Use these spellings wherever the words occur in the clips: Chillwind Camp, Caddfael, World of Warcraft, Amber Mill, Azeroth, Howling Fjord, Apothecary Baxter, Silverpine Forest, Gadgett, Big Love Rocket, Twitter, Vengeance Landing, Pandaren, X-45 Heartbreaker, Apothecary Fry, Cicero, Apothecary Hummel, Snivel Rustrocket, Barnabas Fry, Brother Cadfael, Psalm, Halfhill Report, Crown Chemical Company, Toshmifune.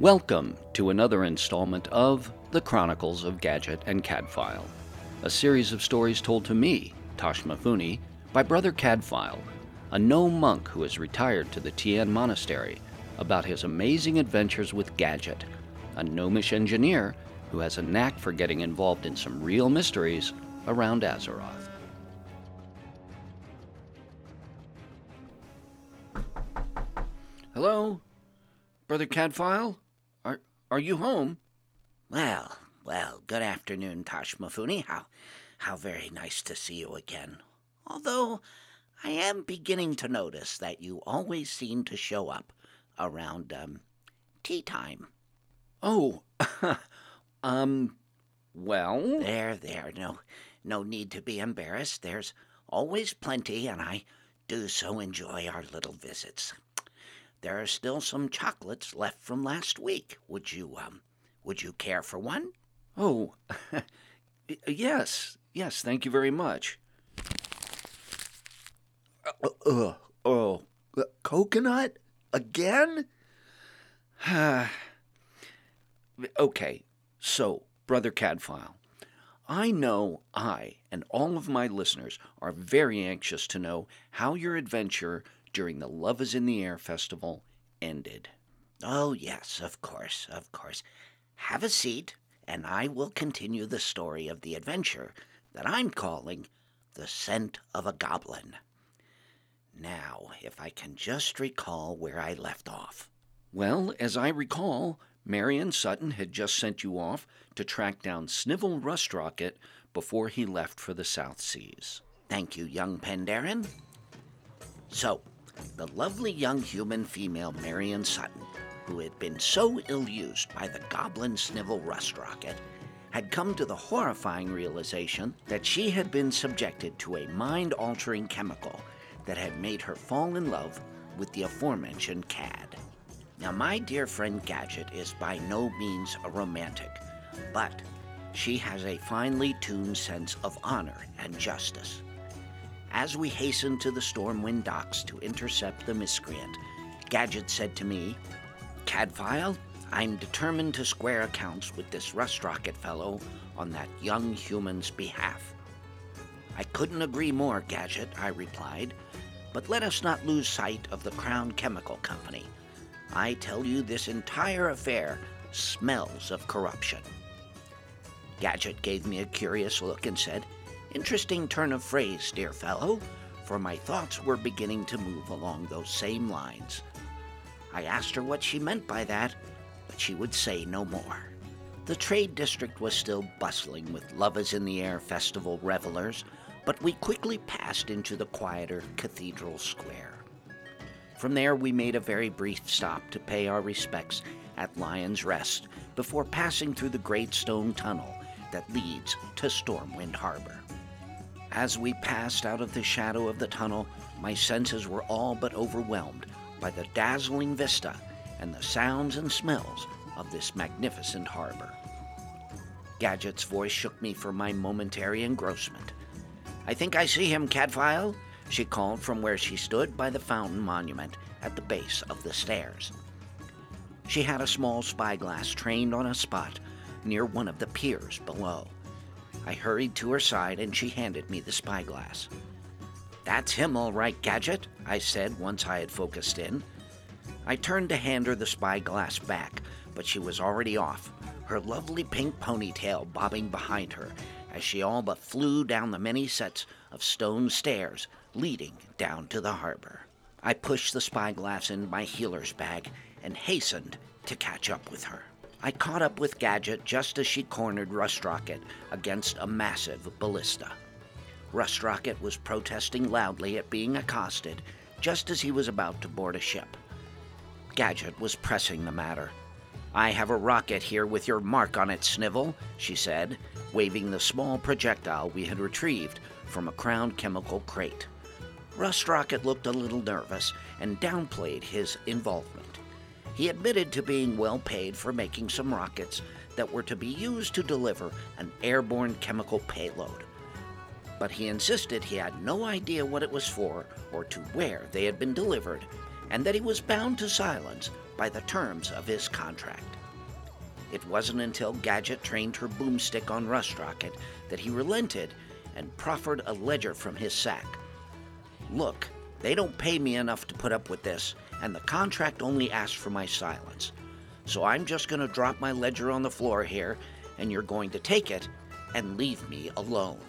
Welcome to another installment of The Chronicles of Gadgett and Cadfael, a series of stories told to me, Toshmifune, by Brother Cadfael, a gnome monk who has retired to the Tian Monastery, about his amazing adventures with Gadgett, a gnomish engineer who has a knack for getting involved in some real mysteries around Azeroth. Hello? Brother Cadfael? Are you home? Well, good afternoon, Toshmifune. How very nice to see you again. Although, I am beginning to notice that you always seem to show up around, tea time. Oh, well... There, no need to be embarrassed. There's always plenty, and I do so enjoy our little visits. There are still some chocolates left from last week. Would you care for one? Oh, yes, thank you very much. Coconut? Again? Okay, so, Brother Cadfael, I know I and all of my listeners are very anxious to know how your adventure during the Love is in the Air festival ended. Oh, yes, of course. Have a seat, and I will continue the story of the adventure that I'm calling The Scent of a Goblin. Now, if I can just recall where I left off. Well, as I recall, Marion Sutton had just sent you off to track down Snivel Rustrocket before he left for the South Seas. Thank you, young Pandaren. So, the lovely young human female Marion Sutton, who had been so ill-used by the goblin Snivel Rustrocket, had come to the horrifying realization that she had been subjected to a mind-altering chemical that had made her fall in love with the aforementioned Cad. Now, my dear friend Gadgett is by no means a romantic, but she has a finely tuned sense of honor and justice. As we hastened to the Stormwind docks to intercept the miscreant, Gadgett said to me, "Cadfael, I'm determined to square accounts with this Rustrocket fellow on that young human's behalf." "I couldn't agree more, Gadgett," I replied, "but let us not lose sight of the Crown Chemical Company. I tell you, this entire affair smells of corruption." Gadgett gave me a curious look and said, "Interesting turn of phrase, dear fellow," for my thoughts were beginning to move along those same lines. I asked her what she meant by that, but she would say no more. The trade district was still bustling with Love is in the Air festival revelers, but we quickly passed into the quieter Cathedral Square. From there, we made a very brief stop to pay our respects at Lion's Rest before passing through the great stone tunnel that leads to Stormwind Harbor. As we passed out of the shadow of the tunnel, my senses were all but overwhelmed by the dazzling vista and the sounds and smells of this magnificent harbor. Gadgett's voice shook me from my momentary engrossment. "I think I see him, Cadfael," she called from where she stood by the fountain monument at the base of the stairs. She had a small spyglass trained on a spot near one of the piers below. I hurried to her side, and she handed me the spyglass. "That's him, all right, Gadgett," I said once I had focused in. I turned to hand her the spyglass back, but she was already off, her lovely pink ponytail bobbing behind her as she all but flew down the many sets of stone stairs leading down to the harbor. I pushed the spyglass in my healer's bag and hastened to catch up with her. I caught up with Gadgett just as she cornered Rustrocket against a massive ballista. Rustrocket was protesting loudly at being accosted just as he was about to board a ship. Gadgett was pressing the matter. "I have a rocket here with your mark on it, Snivel," she said, waving the small projectile we had retrieved from a Crown Chemical crate. Rustrocket looked a little nervous and downplayed his involvement. He admitted to being well paid for making some rockets that were to be used to deliver an airborne chemical payload, but he insisted he had no idea what it was for or to where they had been delivered, and that he was bound to silence by the terms of his contract. It wasn't until Gadgett trained her boomstick on Rustrocket that he relented and proffered a ledger from his sack. Look, they don't pay me enough to put up with this, and the contract only asks for my silence. So I'm just going to drop my ledger on the floor here, and you're going to take it and leave me alone.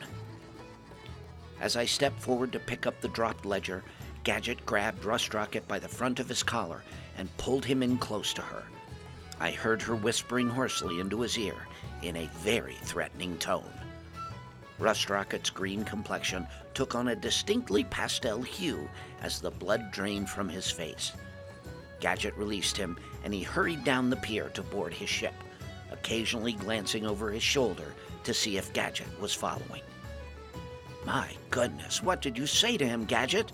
As I stepped forward to pick up the dropped ledger, Gadgett grabbed Rustrocket by the front of his collar and pulled him in close to her. I heard her whispering hoarsely into his ear in a very threatening tone. Rustrocket's green complexion took on a distinctly pastel hue as the blood drained from his face. Gadgett released him, and he hurried down the pier to board his ship, occasionally glancing over his shoulder to see if Gadgett was following. "My goodness, what did you say to him, Gadgett?"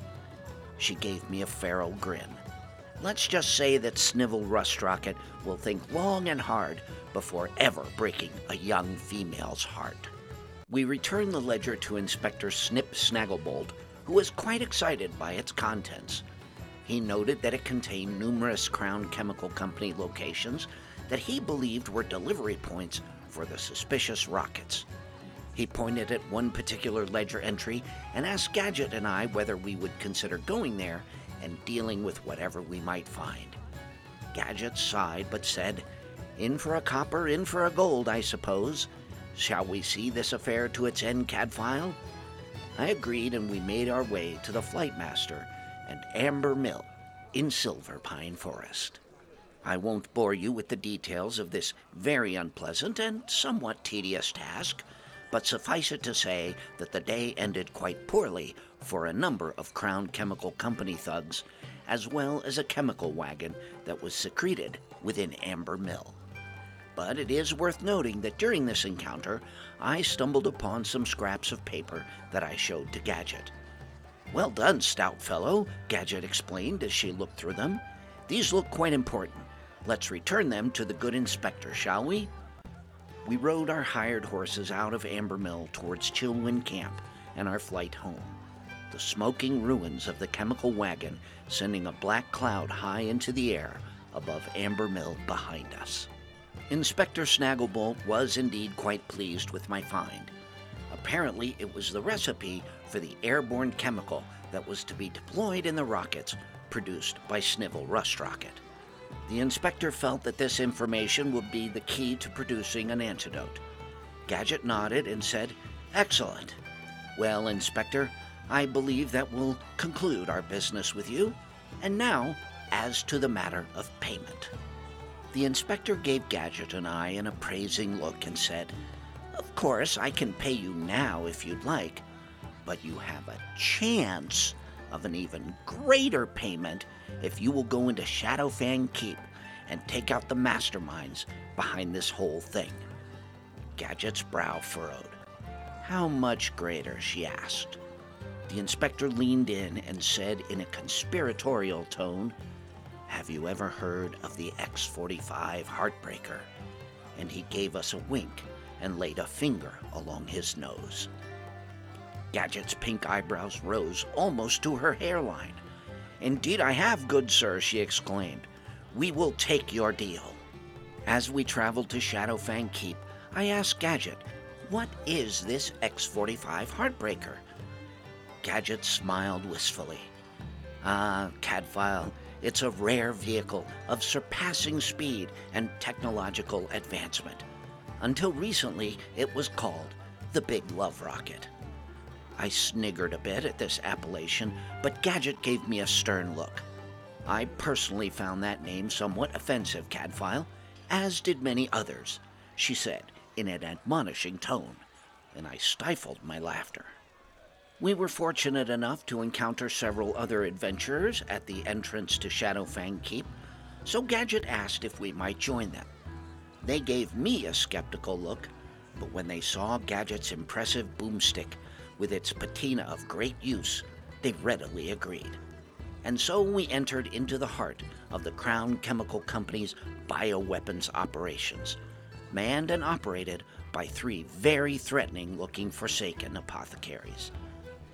She gave me a feral grin. Let's just say that Snivel Rustrocket will think long and hard before ever breaking a young female's heart. We return the ledger to Inspector Snip Snagglebolt, who was quite excited by its contents. He noted that it contained numerous Crown Chemical Company locations that he believed were delivery points for the suspicious rockets. He pointed at one particular ledger entry and asked Gadgett and I whether we would consider going there and dealing with whatever we might find. Gadgett sighed but said, "In for a copper, in for a gold, I suppose. Shall we see this affair to its end, Cadfael?" I agreed, and we made our way to the Flight Master and Amber Mill in Silverpine Forest. I won't bore you with the details of this very unpleasant and somewhat tedious task, but suffice it to say that the day ended quite poorly for a number of Crown Chemical Company thugs, as well as a chemical wagon that was secreted within Amber Mill. But it is worth noting that during this encounter, I stumbled upon some scraps of paper that I showed to Gadgett. "Well done, stout fellow," Gadgett explained as she looked through them. "These look quite important. Let's return them to the good inspector, shall we?" We rode our hired horses out of Amber Mill towards Chillwind Camp and our flight home, the smoking ruins of the chemical wagon sending a black cloud high into the air above Amber Mill behind us. Inspector Snagglebolt was indeed quite pleased with my find. Apparently, it was the recipe for the airborne chemical that was to be deployed in the rockets produced by Snivel Rustrocket. The inspector felt that this information would be the key to producing an antidote. Gadgett nodded and said, "Excellent. Well, Inspector, I believe that will conclude our business with you. And now, as to the matter of payment." The inspector gave Gadgett and I an appraising look and said, "Of course, I can pay you now if you'd like, but you have a chance of an even greater payment if you will go into Shadowfang Keep and take out the masterminds behind this whole thing." Gadgett's brow furrowed. "How much greater?" she asked. The inspector leaned in and said in a conspiratorial tone, "Have you ever heard of the X-45 Heartbreaker?" And he gave us a wink and laid a finger along his nose. Gadgett's pink eyebrows rose almost to her hairline. "Indeed I have, good sir," she exclaimed. "We will take your deal." As we traveled to Shadowfang Keep, I asked Gadgett, "What is this X-45 Heartbreaker?" Gadgett smiled wistfully. "Ah, Cadfael, it's a rare vehicle of surpassing speed and technological advancement. Until recently, it was called the Big Love Rocket." I sniggered a bit at this appellation, but Gadgett gave me a stern look. I personally found that name somewhat offensive, Cadfael, as did many others, she said in an admonishing tone, and I stifled my laughter. We were fortunate enough to encounter several other adventurers at the entrance to Shadowfang Keep, so Gadgett asked if we might join them. They gave me a skeptical look, but when they saw Gadgett's impressive boomstick, with its patina of great use, they readily agreed. And so we entered into the heart of the Crown Chemical Company's bioweapons operations, manned and operated by three very threatening-looking Forsaken apothecaries: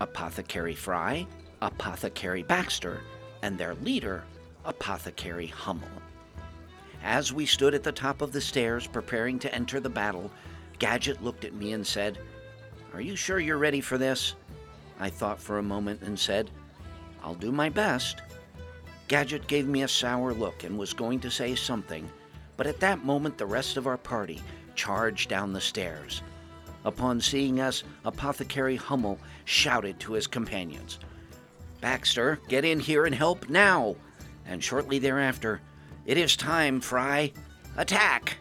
Apothecary Fry, Apothecary Baxter, and their leader, Apothecary Hummel. As we stood at the top of the stairs preparing to enter the battle, Gadgett looked at me and said, "Are you sure you're ready for this?" I thought for a moment and said, "I'll do my best." Gadgett gave me a sour look and was going to say something, but at that moment the rest of our party charged down the stairs. Upon seeing us, Apothecary Hummel shouted to his companions, "Baxter, get in here and help now!" And shortly thereafter, "It is time, Fry! Attack!"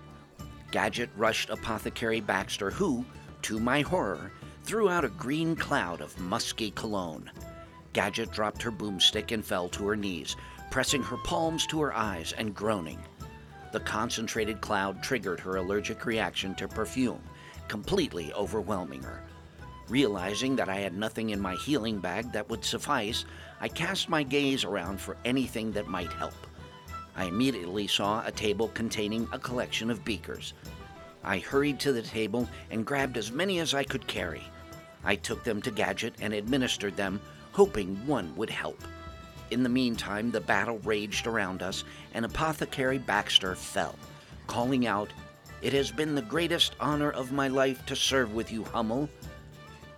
Gadgett rushed Apothecary Baxter, who, to my horror, threw out a green cloud of musky cologne. Gadgett dropped her boomstick and fell to her knees, pressing her palms to her eyes and groaning. The concentrated cloud triggered her allergic reaction to perfume, completely overwhelming her. Realizing that I had nothing in my healing bag that would suffice, I cast my gaze around for anything that might help. I immediately saw a table containing a collection of beakers. I hurried to the table and grabbed as many as I could carry. I took them to Gadgett and administered them, hoping one would help. In the meantime, the battle raged around us, and Apothecary Baxter fell, calling out, "It has been the greatest honor of my life to serve with you, Hummel."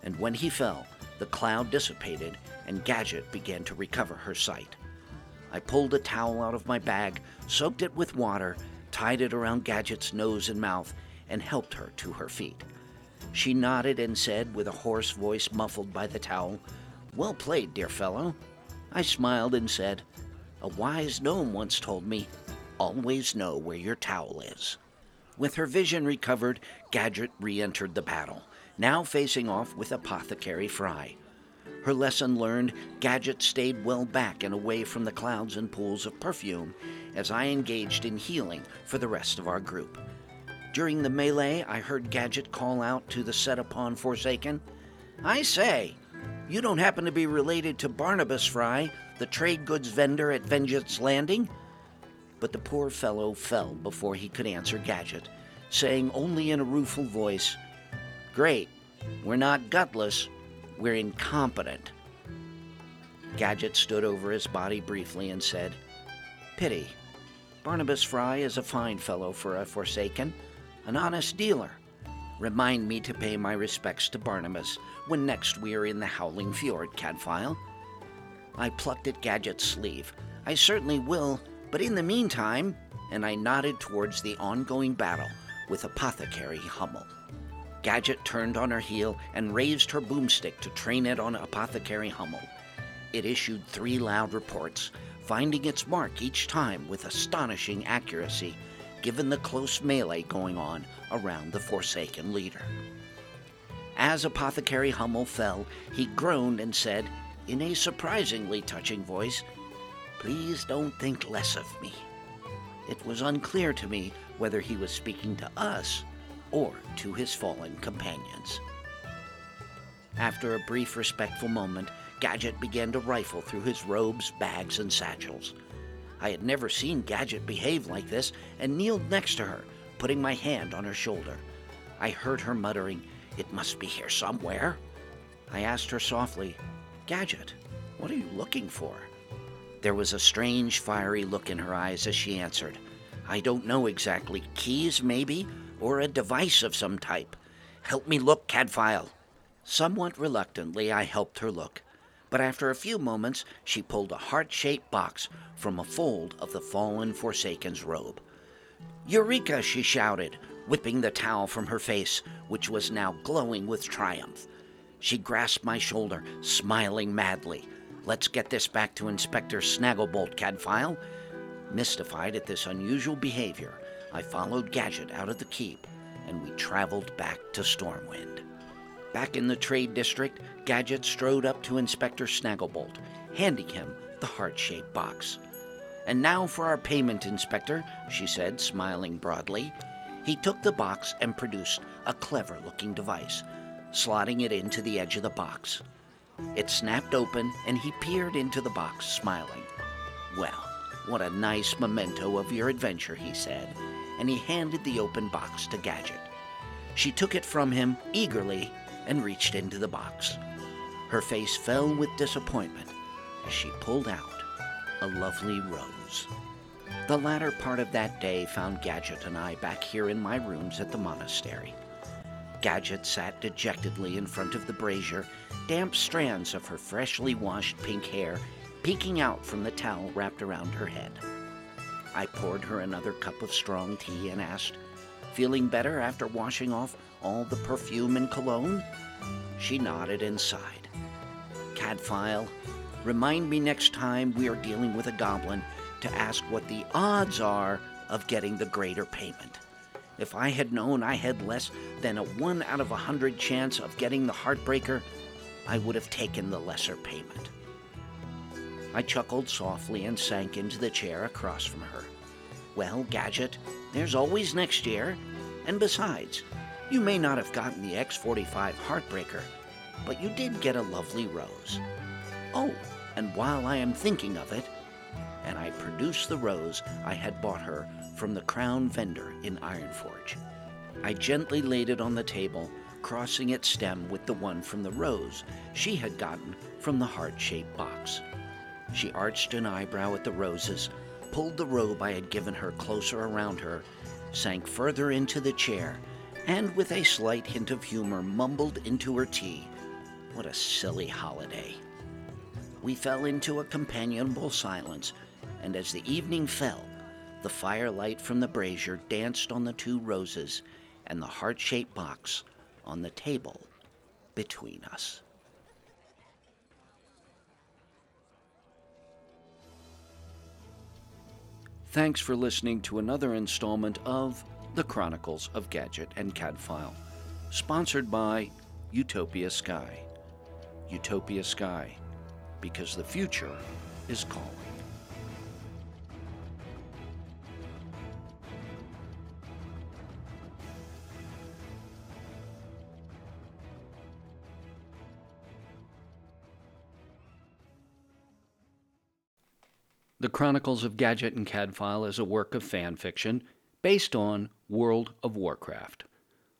And when he fell, the cloud dissipated, and Gadgett began to recover her sight. I pulled a towel out of my bag, soaked it with water, tied it around Gadgett's nose and mouth, and helped her to her feet. She nodded and said, with a hoarse voice muffled by the towel, "Well played, dear fellow." I smiled and said, "A wise gnome once told me, always know where your towel is." With her vision recovered, Gadgett re-entered the battle, now facing off with Apothecary Fry. Her lesson learned, Gadgett stayed well back and away from the clouds and pools of perfume as I engaged in healing for the rest of our group. During the melee, I heard Gadgett call out to the set upon Forsaken, "I say, you don't happen to be related to Barnabas Fry, the trade goods vendor at Vengeance Landing?" But the poor fellow fell before he could answer Gadgett, saying only in a rueful voice, "Great, we're not gutless. We're incompetent." Gadgett stood over his body briefly and said, "Pity. Barnabas Fry is a fine fellow for a Forsaken, an honest dealer. Remind me to pay my respects to Barnabas when next we are in the Howling Fjord, Cadfael." I plucked at Gadgett's sleeve. "I certainly will, but in the meantime," and I nodded towards the ongoing battle with Apothecary Hummel. Gadgett turned on her heel and raised her boomstick to train it on Apothecary Hummel. It issued 3 loud reports, finding its mark each time with astonishing accuracy, given the close melee going on around the Forsaken leader. As Apothecary Hummel fell, he groaned and said, in a surprisingly touching voice, "Please don't think less of me." It was unclear to me whether he was speaking to us or to his fallen companions. After a brief respectful moment, Gadgett began to rifle through his robes, bags, and satchels. I had never seen Gadgett behave like this and kneeled next to her, putting my hand on her shoulder. I heard her muttering, "It must be here somewhere." I asked her softly, "Gadgett, what are you looking for?" There was a strange fiery look in her eyes as she answered, "I don't know exactly, keys maybe? Or a device of some type. Help me look, Cadfael." Somewhat reluctantly, I helped her look, but after a few moments, she pulled a heart-shaped box from a fold of the fallen Forsaken's robe. "Eureka!" she shouted, whipping the towel from her face, which was now glowing with triumph. She grasped my shoulder, smiling madly. "Let's get this back to Inspector Snagglebolt, Cadfael." Mystified at this unusual behavior, I followed Gadgett out of the keep, and we traveled back to Stormwind. Back in the trade district, Gadgett strode up to Inspector Snagglebolt, handing him the heart-shaped box. "And now for our payment, Inspector," she said, smiling broadly. He took the box and produced a clever-looking device, slotting it into the edge of the box. It snapped open, and he peered into the box, smiling. "Well, what a nice memento of your adventure," he said, and he handed the open box to Gadgett. She took it from him eagerly and reached into the box. Her face fell with disappointment as she pulled out a lovely rose. The latter part of that day found Gadgett and I back here in my rooms at the monastery. Gadgett sat dejectedly in front of the brazier, damp strands of her freshly washed pink hair peeking out from the towel wrapped around her head. I poured her another cup of strong tea and asked, "Feeling better after washing off all the perfume and cologne?" She nodded and sighed. "Cadfael, remind me next time we are dealing with a goblin to ask what the odds are of getting the greater payment. If I had known I had less than a 1 out of 100 chance of getting the Heartbreaker, I would have taken the lesser payment." I chuckled softly and sank into the chair across from her. "Well, Gadgett, there's always next year, and besides, you may not have gotten the X-45 Heartbreaker, but you did get a lovely rose. Oh, and while I am thinking of it," and I produced the rose I had bought her from the Crown vendor in Ironforge. I gently laid it on the table, crossing its stem with the one from the rose she had gotten from the heart-shaped box. She arched an eyebrow at the roses, pulled the robe I had given her closer around her, sank further into the chair, and with a slight hint of humor mumbled into her tea, "What a silly holiday." We fell into a companionable silence, and as the evening fell, the firelight from the brazier danced on the two roses and the heart-shaped box on the table between us. Thanks for listening to another installment of The Chronicles of Gadgett and Cadfael, sponsored by Utopia Sky. Utopia Sky, because the future is calling. The Chronicles of Gadgett and Cadfael is a work of fan fiction based on World of Warcraft.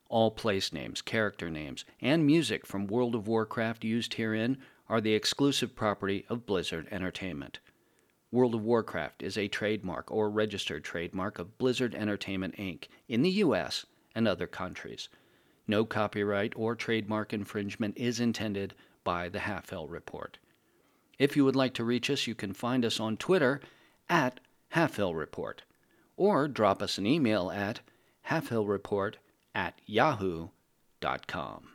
All place names, character names, and music from World of Warcraft used herein are the exclusive property of Blizzard Entertainment. World of Warcraft is a trademark or registered trademark of Blizzard Entertainment, Inc. in the U.S. and other countries. No copyright or trademark infringement is intended by the Half-Hell Report. If you would like to reach us, you can find us on Twitter at HalfHillReport, or drop us an email at halfhillreport@yahoo.com.